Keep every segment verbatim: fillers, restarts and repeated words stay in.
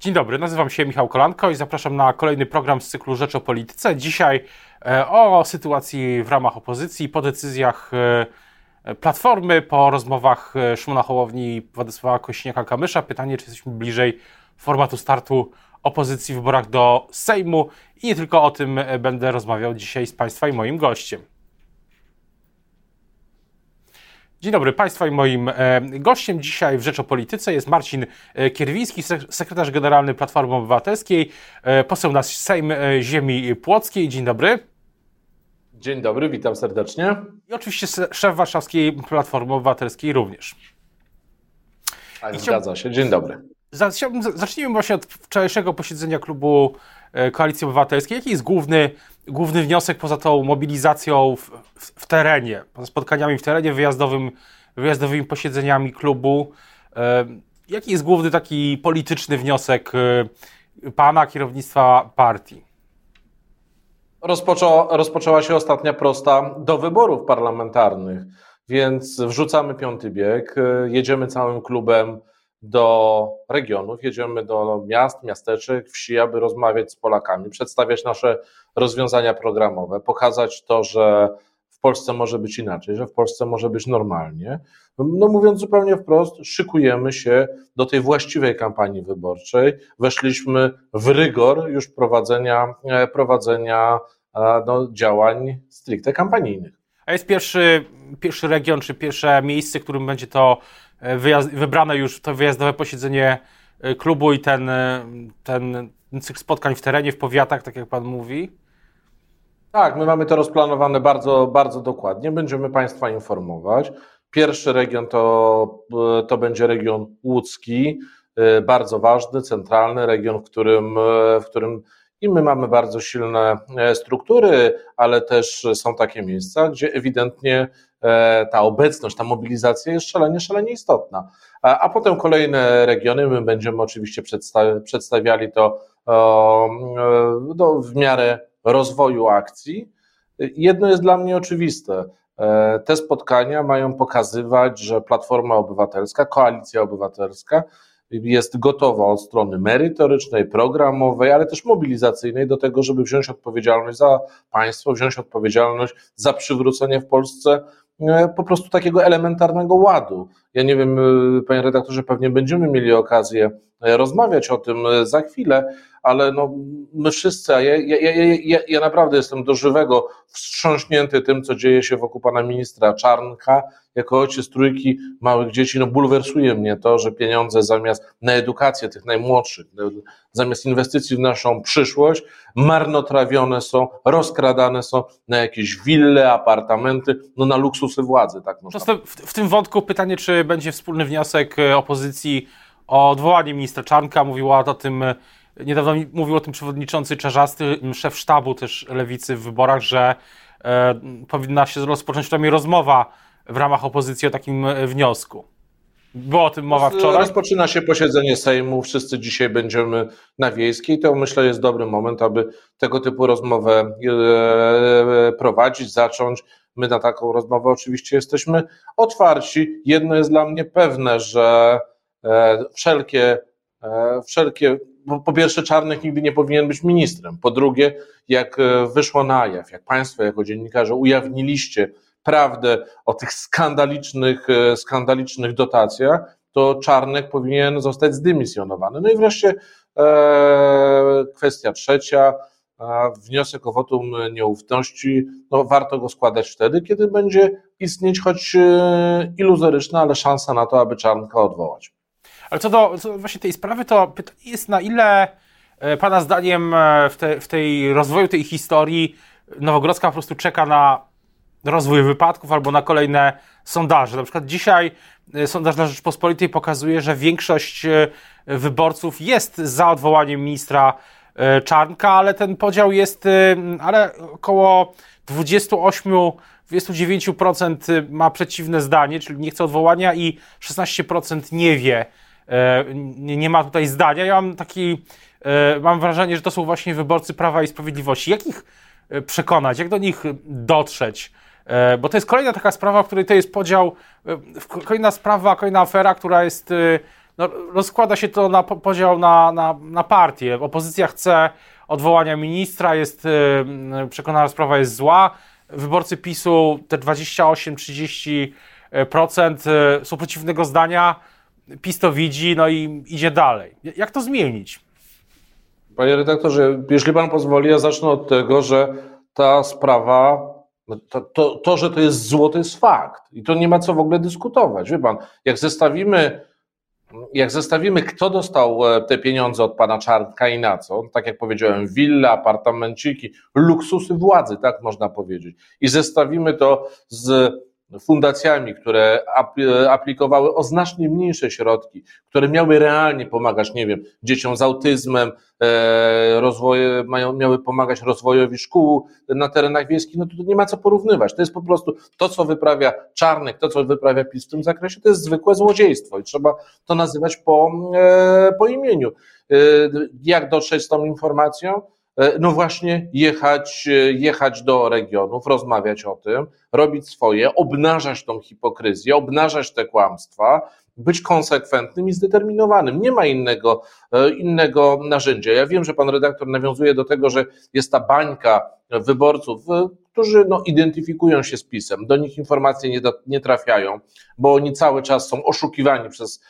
Dzień dobry, nazywam się Michał Kolanko i zapraszam na kolejny program z cyklu Rzecz o Polityce. Dzisiaj o sytuacji w ramach opozycji, po decyzjach Platformy, po rozmowach Szymona Hołowni i Władysława Kosiniaka-Kamysza. Pytanie, czy jesteśmy bliżej formatu startu opozycji w wyborach do Sejmu. I nie tylko o tym będę rozmawiał dzisiaj z Państwa i moim gościem. Dzień dobry Państwa i moim gościem dzisiaj w Rzecz o Polityce jest Marcin Kierwiński, sekretarz generalny Platformy Obywatelskiej, poseł na Sejm Ziemi Płockiej. Dzień dobry. Dzień dobry, witam serdecznie. I oczywiście szef warszawskiej Platformy Obywatelskiej również. Chciałbym, zgadza się, dzień dobry. Zacznijmy właśnie od wczorajszego posiedzenia klubu Koalicji Obywatelskiej. Jaki jest główny, główny wniosek poza tą mobilizacją w, w, w terenie, poza spotkaniami w terenie, wyjazdowym, wyjazdowymi posiedzeniami klubu? Jaki jest główny taki polityczny wniosek pana, kierownictwa partii? Rozpoczą, rozpoczęła się ostatnia prosta do wyborów parlamentarnych, więc wrzucamy piąty bieg, jedziemy całym klubem do regionów, jedziemy do miast, miasteczek, wsi, aby rozmawiać z Polakami, przedstawiać nasze rozwiązania programowe, pokazać to, że w Polsce może być inaczej, że w Polsce może być normalnie. No mówiąc zupełnie wprost, szykujemy się do tej właściwej kampanii wyborczej. Weszliśmy w rygor już prowadzenia, prowadzenia no, działań stricte kampanijnych. A jest pierwszy, pierwszy region, czy pierwsze miejsce, w którym będzie to Wyjazd, wybrane już to wyjazdowe posiedzenie klubu i ten, ten cykl spotkań w terenie, w powiatach, tak jak pan mówi? Tak, my mamy to rozplanowane bardzo, bardzo dokładnie. Będziemy państwa informować. Pierwszy region to, to będzie region łódzki, bardzo ważny, centralny region, w którym, w którym i my mamy bardzo silne struktury, ale też są takie miejsca, gdzie ewidentnie ta obecność, ta mobilizacja jest szalenie, szalenie istotna. A, a potem kolejne regiony, my będziemy oczywiście przedstawi- przedstawiali to o, no, w miarę rozwoju akcji. Jedno jest dla mnie oczywiste. Te spotkania mają pokazywać, że Platforma Obywatelska, Koalicja Obywatelska jest gotowa od strony merytorycznej, programowej, ale też mobilizacyjnej do tego, żeby wziąć odpowiedzialność za państwo, wziąć odpowiedzialność za przywrócenie w Polsce po prostu takiego elementarnego ładu. Ja nie wiem, panie redaktorze, pewnie będziemy mieli okazję rozmawiać o tym za chwilę, ale no, my wszyscy, a ja, ja, ja, ja, ja naprawdę jestem do żywego wstrząśnięty tym, co dzieje się wokół pana ministra Czarnka. Jako ojciec trójki małych dzieci, no bulwersuje mnie to, że pieniądze zamiast na edukację tych najmłodszych, zamiast inwestycji w naszą przyszłość, marnotrawione są, rozkradane są na jakieś wille, apartamenty, no na luksusy władzy, tak można powiedzieć. W, w tym wątku pytanie, czy będzie wspólny wniosek opozycji o odwołanie ministra Czarnka. Mówiła o tym, niedawno mówił o tym przewodniczący Czarzasty, szef sztabu też Lewicy w wyborach, że e, powinna się rozpocząć przynajmniej rozmowa w ramach opozycji o takim wniosku. Była o tym mowa wczoraj. Rozpoczyna się posiedzenie Sejmu, wszyscy dzisiaj będziemy na Wiejskiej. To myślę jest dobry moment, aby tego typu rozmowę e, prowadzić, zacząć. My na taką rozmowę oczywiście jesteśmy otwarci. Jedno jest dla mnie pewne, że e, wszelkie, e, wszelkie po pierwsze, Czarnek nigdy nie powinien być ministrem. Po drugie, jak wyszło na jaw, jak państwo jako dziennikarze ujawniliście prawdę o tych skandalicznych, skandalicznych dotacjach, to Czarnek powinien zostać zdymisjonowany. No i wreszcie e, kwestia trzecia, e, wniosek o wotum nieufności, no warto go składać wtedy, kiedy będzie istnieć choć e, iluzoryczna, ale szansa na to, aby Czarnka odwołać. Ale co do, co do właśnie tej sprawy, to pytanie jest, na ile e, pana zdaniem w, te, w tej rozwoju tej historii Nowogrodzka po prostu czeka na rozwój wypadków albo na kolejne sondaże. Na przykład dzisiaj sondaż na Rzeczpospolitej pokazuje, że większość wyborców jest za odwołaniem ministra Czarnka, ale ten podział jest, ale około dwadzieścia osiem do dwudziestu dziewięciu procent ma przeciwne zdanie, czyli nie chce odwołania i szesnaście procent nie wie, nie ma tutaj zdania. Ja mam taki, mam wrażenie, że to są właśnie wyborcy Prawa i Sprawiedliwości. Jak ich przekonać, jak do nich dotrzeć? Bo to jest kolejna taka sprawa, w której to jest podział, kolejna sprawa, kolejna afera, która jest no, rozkłada się to na podział na, na, na partie. Opozycja chce odwołania ministra, jest yy, przekonana, że sprawa jest zła. Wyborcy PiSu, te dwadzieścia osiem trzydzieści procent yy, są przeciwnego zdania. PiS to widzi, no i idzie dalej. Jak to zmienić? Panie redaktorze, jeśli pan pozwoli, ja zacznę od tego, że ta sprawa, to, to, to że to jest zło, to jest fakt. I to nie ma co w ogóle dyskutować. Wie pan, jak zestawimy, jak zestawimy, kto dostał te pieniądze od pana Czarnka i na co, tak jak powiedziałem, willa, apartamenciki, luksusy władzy, tak można powiedzieć. I zestawimy to z fundacjami, które aplikowały o znacznie mniejsze środki, które miały realnie pomagać, nie wiem, dzieciom z autyzmem, rozwoje, mają, miały pomagać rozwojowi szkół na terenach wiejskich, no to, to nie ma co porównywać. To jest po prostu to, co wyprawia Czarnek, to, co wyprawia PiS w tym zakresie, to jest zwykłe złodziejstwo i trzeba to nazywać po, po imieniu. Jak dotrzeć z tą informacją? No właśnie jechać, jechać do regionów, rozmawiać o tym, robić swoje, obnażać tą hipokryzję, obnażać te kłamstwa, być konsekwentnym i zdeterminowanym. Nie ma innego, innego narzędzia. Ja wiem, że pan redaktor nawiązuje do tego, że jest ta bańka wyborców, którzy no, identyfikują się z PiS-em, do nich informacje nie, do, nie trafiają, bo oni cały czas są oszukiwani przez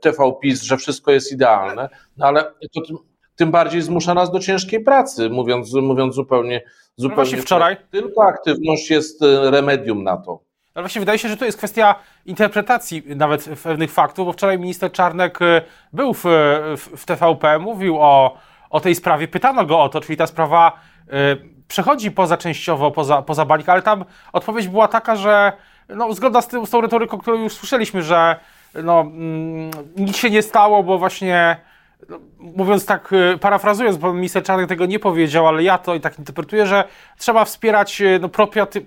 T V PiS, że wszystko jest idealne, no, ale to tym Tym bardziej zmusza nas do ciężkiej pracy, mówiąc, mówiąc zupełnie... zupełnie no właśnie wczoraj. Tylko aktywność jest remedium na to. Ale właśnie wydaje się, że to jest kwestia interpretacji nawet pewnych faktów, bo wczoraj minister Czarnek był w, w T V P, mówił o, o tej sprawie, pytano go o to, czyli ta sprawa przechodzi poza częściowo, poza, poza bańkę, ale tam odpowiedź była taka, że no, zgoda z, tym, z tą retoryką, którą już słyszeliśmy, że no, mm, nic się nie stało, bo właśnie... Mówiąc tak, parafrazując, bo minister Czarnek tego nie powiedział, ale ja to i tak interpretuję, że trzeba wspierać no,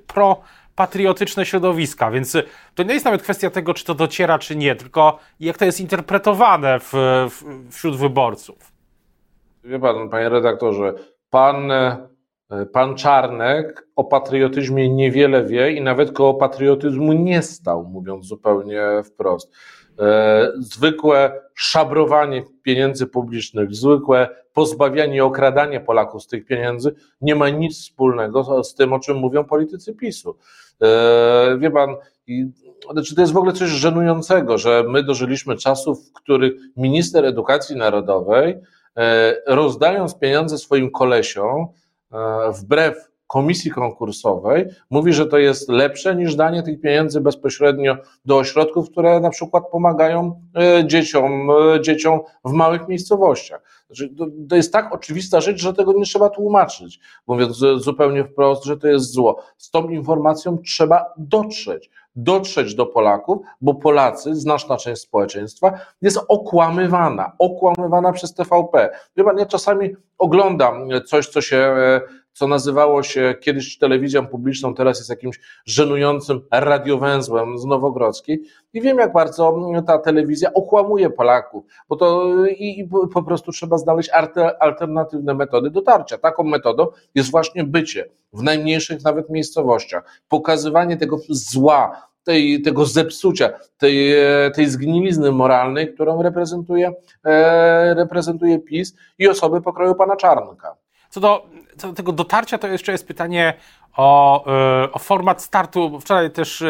propatriotyczne środowiska, więc to nie jest nawet kwestia tego, czy to dociera, czy nie, tylko jak to jest interpretowane w, w, wśród wyborców. Wie pan, panie redaktorze, pan, pan Czarnek o patriotyzmie niewiele wie i nawet koło patriotyzmu nie stał, mówiąc zupełnie wprost. Zwykłe szabrowanie pieniędzy publicznych, zwykłe pozbawianie i okradanie Polaków z tych pieniędzy nie ma nic wspólnego z tym, o czym mówią politycy PiSu. Wie pan, to jest w ogóle coś żenującego, że my dożyliśmy czasów, w których minister edukacji narodowej, rozdając pieniądze swoim kolesiom, wbrew komisji konkursowej, mówi, że to jest lepsze niż danie tych pieniędzy bezpośrednio do ośrodków, które na przykład pomagają dzieciom, dzieciom w małych miejscowościach. To jest tak oczywista rzecz, że tego nie trzeba tłumaczyć, mówiąc zupełnie wprost, że to jest zło. Z tą informacją trzeba dotrzeć, dotrzeć do Polaków, bo Polacy, znaczna część społeczeństwa jest okłamywana, okłamywana przez T V P. Wie pan, ja czasami oglądam coś, co się... co nazywało się kiedyś telewizją publiczną, teraz jest jakimś żenującym radiowęzłem z Nowogrodzkiej i wiem, jak bardzo ta telewizja okłamuje Polaków, bo to i, i po prostu trzeba znaleźć alternatywne metody dotarcia. Taką metodą jest właśnie bycie w najmniejszych nawet miejscowościach, pokazywanie tego zła, tej, tego zepsucia, tej, tej zgnilizny moralnej, którą reprezentuje, e, reprezentuje PiS i osoby pokroju pana Czarnka. Co do, co do tego dotarcia, to jeszcze jest pytanie o, o format startu. Wczoraj też,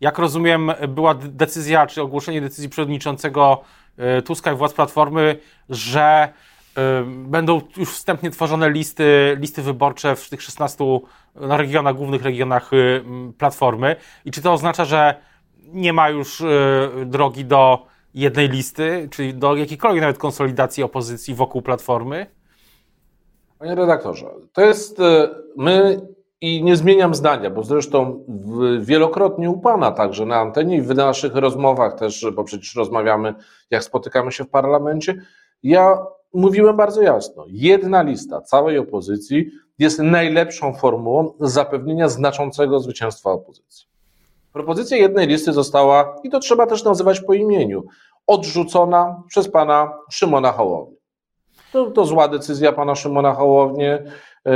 jak rozumiem, była decyzja, czy ogłoszenie decyzji przewodniczącego Tuska i władz Platformy, że będą już wstępnie tworzone listy, listy wyborcze w tych szesnastu regionach, głównych regionach Platformy. I czy to oznacza, że nie ma już drogi do jednej listy, czyli do jakiejkolwiek nawet konsolidacji opozycji wokół Platformy? Panie redaktorze, to jest my i nie zmieniam zdania, bo zresztą wielokrotnie u pana także na antenie i w naszych rozmowach też, bo przecież rozmawiamy, jak spotykamy się w parlamencie, ja mówiłem bardzo jasno, jedna lista całej opozycji jest najlepszą formułą zapewnienia znaczącego zwycięstwa opozycji. Propozycja jednej listy została, i to trzeba też nazywać po imieniu, odrzucona przez pana Szymona Hołownię. To, to zła decyzja pana Szymona Hołownie,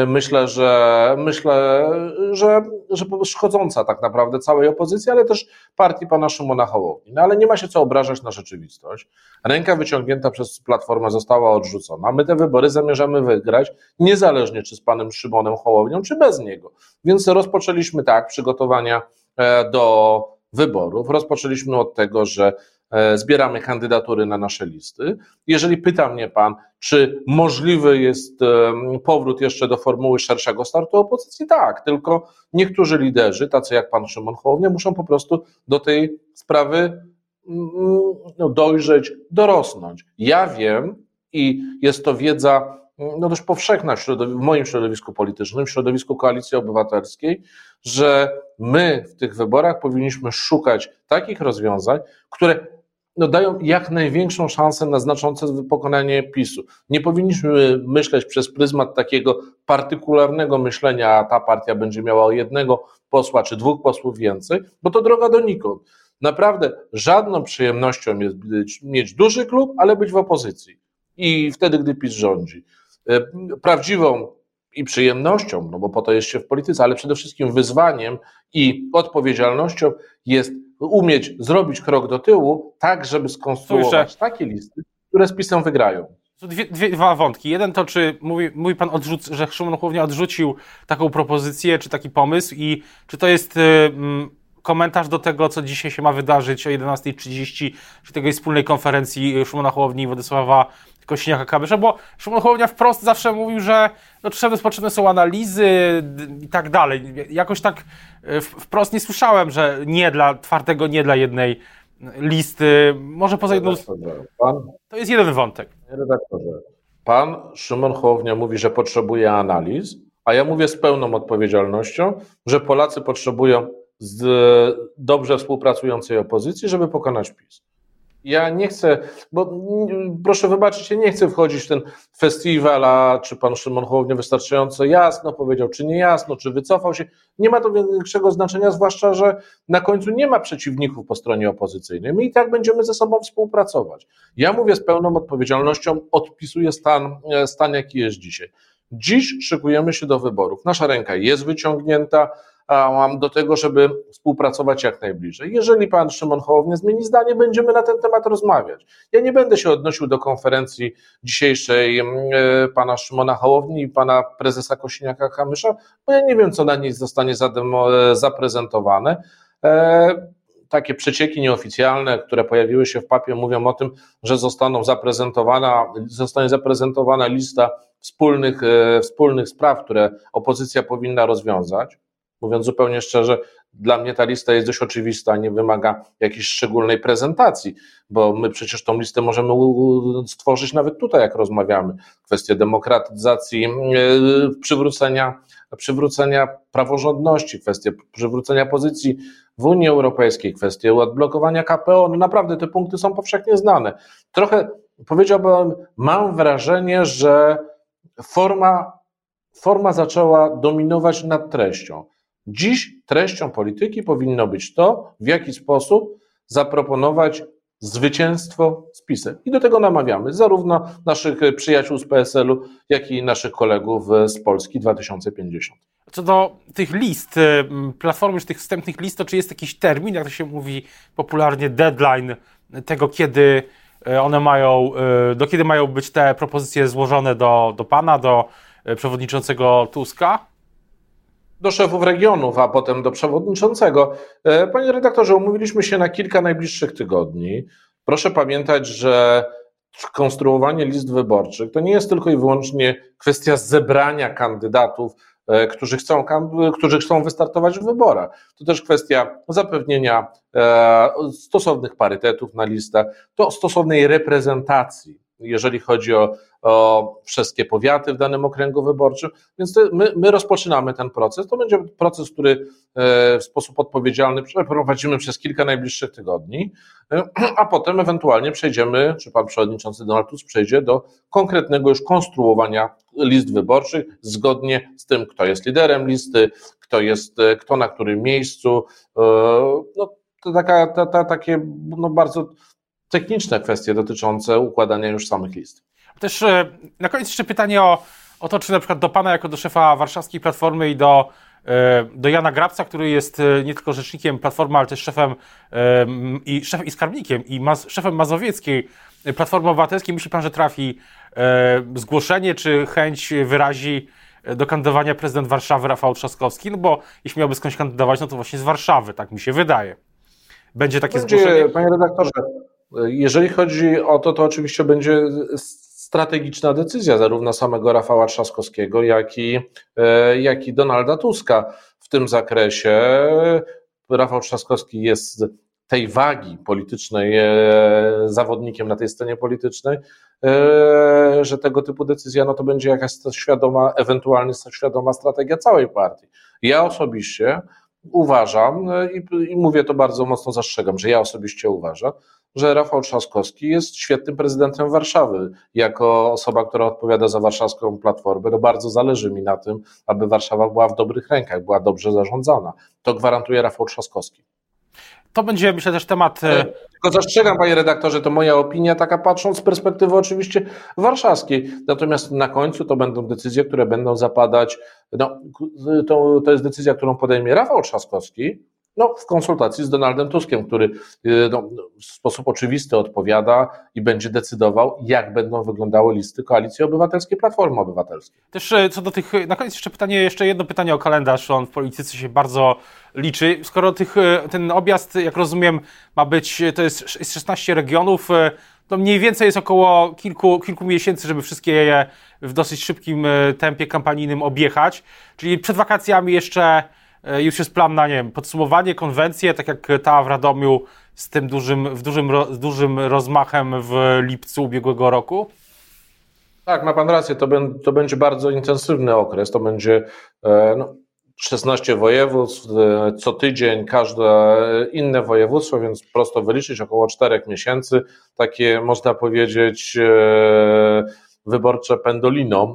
myślę, że myślę, że, że szkodząca tak naprawdę całej opozycji, ale też partii pana Szymona Hołowni. No ale nie ma się co obrażać na rzeczywistość. Ręka wyciągnięta przez Platformę została odrzucona. My te wybory zamierzamy wygrać, niezależnie czy z panem Szymonem Hołownią, czy bez niego. Więc rozpoczęliśmy tak przygotowania do wyborów. Rozpoczęliśmy od tego, że zbieramy kandydatury na nasze listy. Jeżeli pyta mnie pan, czy możliwy jest powrót jeszcze do formuły szerszego startu opozycji, tak, tylko niektórzy liderzy, tacy jak pan Szymon Hołownia, muszą po prostu do tej sprawy no, dojrzeć, dorosnąć. Ja wiem i jest to wiedza no, dość powszechna w, środow- w moim środowisku politycznym, w środowisku Koalicji Obywatelskiej, że my w tych wyborach powinniśmy szukać takich rozwiązań, które no dają jak największą szansę na znaczące pokonanie PiSu. Nie powinniśmy myśleć przez pryzmat takiego partykularnego myślenia, a ta partia będzie miała jednego posła czy dwóch posłów więcej, bo to droga donikąd. Naprawdę żadną przyjemnością jest mieć duży klub, ale być w opozycji. I wtedy, gdy PiS rządzi. Prawdziwą i przyjemnością, no bo po to jest się w polityce, ale przede wszystkim wyzwaniem i odpowiedzialnością jest umieć zrobić krok do tyłu, tak żeby skonstruować takie listy, które z PiS-em wygrają. Dwie, dwie, dwa wątki. Jeden to, czy mówi, mówi pan, odrzuc- że Szymon Hołownia odrzucił taką propozycję, czy taki pomysł i czy to jest Yy, komentarz do tego, co dzisiaj się ma wydarzyć o jedenasta trzydzieści, czy tej wspólnej konferencji Szymona Hołowni i Władysława Kosiniaka-Kamysza, bo Szymon Hołownia wprost zawsze mówił, że no, potrzebne są analizy i tak dalej. Jakoś tak wprost nie słyszałem, że nie dla twardego, nie dla jednej listy. Może poza jedną... To jest jeden wątek. Panie redaktorze, pan Szymon Hołownia mówi, że potrzebuje analiz, a ja mówię z pełną odpowiedzialnością, że Polacy potrzebują z dobrze współpracującej opozycji, żeby pokonać PiS. Ja nie chcę, bo proszę wybaczyć, ja nie chcę wchodzić w ten festiwal, a czy pan Szymon Hołownia wystarczająco jasno powiedział, czy nie jasno, czy wycofał się. Nie ma to większego znaczenia, zwłaszcza, że na końcu nie ma przeciwników po stronie opozycyjnej. My i tak będziemy ze sobą współpracować. Ja mówię z pełną odpowiedzialnością, odpisuję stan, stan jaki jest dzisiaj. Dziś szykujemy się do wyborów. Nasza ręka jest wyciągnięta, do tego, żeby współpracować jak najbliżej. Jeżeli pan Szymon Hołownia zmieni zdanie, będziemy na ten temat rozmawiać. Ja nie będę się odnosił do konferencji dzisiejszej pana Szymona Hołowni i pana prezesa Kosiniaka-Kamysza, bo ja nie wiem, co na niej zostanie zaprezentowane. Takie przecieki nieoficjalne, które pojawiły się w papie, mówią o tym, że zostaną zaprezentowana, zostanie zaprezentowana lista wspólnych, wspólnych spraw, które opozycja powinna rozwiązać. Mówiąc zupełnie szczerze, dla mnie ta lista jest dość oczywista, nie wymaga jakiejś szczególnej prezentacji, bo my przecież tą listę możemy stworzyć nawet tutaj, jak rozmawiamy. Kwestie demokratyzacji, przywrócenia, przywrócenia praworządności, kwestie przywrócenia pozycji w Unii Europejskiej, kwestie odblokowania K P O, no naprawdę te punkty są powszechnie znane. Trochę powiedziałbym, mam wrażenie, że forma, forma zaczęła dominować nad treścią. Dziś treścią polityki powinno być to, w jaki sposób zaproponować zwycięstwo z PiS-em. I do tego namawiamy zarówno naszych przyjaciół z P S L-u, jak i naszych kolegów z Polski dwa tysiące pięćdziesiąt. Co do tych list, platformy już tych wstępnych list, to czy jest jakiś termin, jak to się mówi popularnie, deadline tego, kiedy one mają, do kiedy mają być te propozycje złożone do, do pana, do przewodniczącego Tuska? Do szefów regionów, a potem do przewodniczącego. Panie redaktorze, umówiliśmy się na kilka najbliższych tygodni. Proszę pamiętać, że konstruowanie list wyborczych to nie jest tylko i wyłącznie kwestia zebrania kandydatów, którzy chcą, którzy chcą wystartować w wyborach. To też kwestia zapewnienia stosownych parytetów na listach, to stosownej reprezentacji, jeżeli chodzi o, o wszystkie powiaty w danym okręgu wyborczym. Więc to my, my rozpoczynamy ten proces. To będzie proces, który w sposób odpowiedzialny przeprowadzimy przez kilka najbliższych tygodni, a potem ewentualnie przejdziemy, czy pan przewodniczący Donald Tusk przejdzie do konkretnego już konstruowania list wyborczych zgodnie z tym, kto jest liderem listy, kto jest, kto na którym miejscu. No, to taka, ta, ta, takie no bardzo techniczne kwestie dotyczące układania już samych list. Też na koniec jeszcze pytanie o, o to, czy na przykład do pana jako do szefa warszawskiej Platformy i do, do Jana Grabca, który jest nie tylko rzecznikiem Platformy, ale też szefem i, szef, i skarbnikiem i ma, szefem mazowieckiej Platformy Obywatelskiej, myśli pan, że trafi zgłoszenie, czy chęć wyrazi do kandydowania prezydent Warszawy Rafał Trzaskowski? No bo jeśli miałby skądś kandydować, no to właśnie z Warszawy, tak mi się wydaje. Będzie takie będzie, zgłoszenie? Panie redaktorze, jeżeli chodzi o to, to oczywiście będzie strategiczna decyzja zarówno samego Rafała Trzaskowskiego, jak i, jak i Donalda Tuska w tym zakresie. Rafał Trzaskowski jest tej wagi politycznej zawodnikiem na tej scenie politycznej, że tego typu decyzja, no to będzie jakaś świadoma, ewentualnie świadoma strategia całej partii. Ja osobiście uważam i, i mówię to bardzo mocno, zastrzegam, że ja osobiście uważam, że Rafał Trzaskowski jest świetnym prezydentem Warszawy. Jako osoba, która odpowiada za warszawską Platformę, no bardzo zależy mi na tym, aby Warszawa była w dobrych rękach, była dobrze zarządzana. To gwarantuje Rafał Trzaskowski. To będzie, myślę, też temat... Tylko zastrzegam, panie redaktorze, to moja opinia, taka patrząc z perspektywy oczywiście warszawskiej. Natomiast na końcu to będą decyzje, które będą zapadać... No, to, to jest decyzja, którą podejmie Rafał Trzaskowski, no, w konsultacji z Donaldem Tuskiem, który no, w sposób oczywisty odpowiada i będzie decydował, jak będą wyglądały listy Koalicji Obywatelskiej, Platformy Obywatelskiej. Też co do tych, na koniec jeszcze pytanie, jeszcze jedno pytanie o kalendarz, on w polityce się bardzo liczy. Skoro tych, ten objazd, jak rozumiem, ma być, to jest, jest szesnaście regionów, to mniej więcej jest około kilku, kilku miesięcy, żeby wszystkie je w dosyć szybkim tempie kampanijnym objechać. Czyli przed wakacjami jeszcze... Już jest plan na, nie wiem, podsumowanie, konwencję, tak jak ta w Radomiu z tym dużym, w dużym, z dużym rozmachem w lipcu ubiegłego roku? Tak, ma pan rację, to, ben, to będzie bardzo intensywny okres, to będzie no, szesnaście województw, co tydzień każde inne województwo, więc prosto wyliczyć około czterech miesięcy, takie można powiedzieć... E, wyborcze pendolino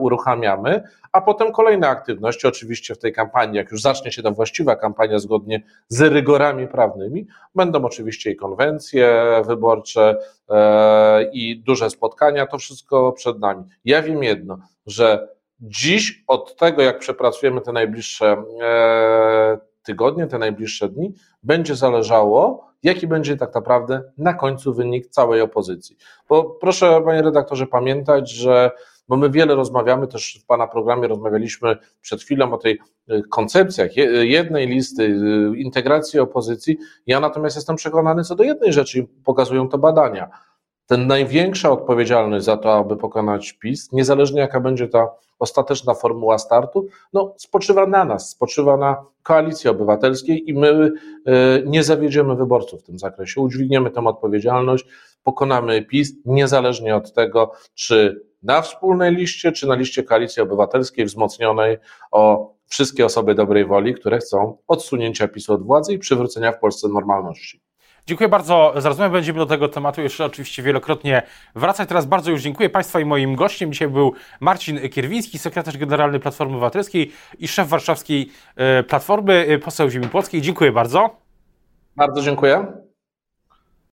uruchamiamy, a potem kolejne aktywności oczywiście w tej kampanii, jak już zacznie się ta właściwa kampania zgodnie z rygorami prawnymi, będą oczywiście i konwencje wyborcze i duże spotkania, to wszystko przed nami. Ja wiem jedno, że dziś od tego, jak przepracujemy te najbliższe tygodnie, te najbliższe dni, będzie zależało, jaki będzie tak naprawdę na końcu wynik całej opozycji. Bo proszę, panie redaktorze, pamiętać, że bo my wiele rozmawiamy, też w pana programie rozmawialiśmy przed chwilą o tej koncepcjach jednej listy, integracji opozycji. Ja natomiast jestem przekonany co do jednej rzeczy i pokazują to badania. Ten największa odpowiedzialność za to, aby pokonać PiS, niezależnie jaka będzie ta ostateczna formuła startu, no spoczywa na nas, spoczywa na Koalicji Obywatelskiej i my y, nie zawiedziemy wyborców w tym zakresie, udźwigniemy tę odpowiedzialność, pokonamy PiS, niezależnie od tego, czy na wspólnej liście, czy na liście Koalicji Obywatelskiej wzmocnionej o wszystkie osoby dobrej woli, które chcą odsunięcia PiSu od władzy i przywrócenia w Polsce normalności. Dziękuję bardzo za rozmowę. Będziemy do tego tematu jeszcze oczywiście wielokrotnie wracać. Teraz bardzo już dziękuję Państwa i moim gościem. Dzisiaj był Marcin Kierwiński, sekretarz generalny Platformy Obywatelskiej i szef warszawskiej Platformy, poseł Ziemi Płockiej. Dziękuję bardzo. Bardzo dziękuję.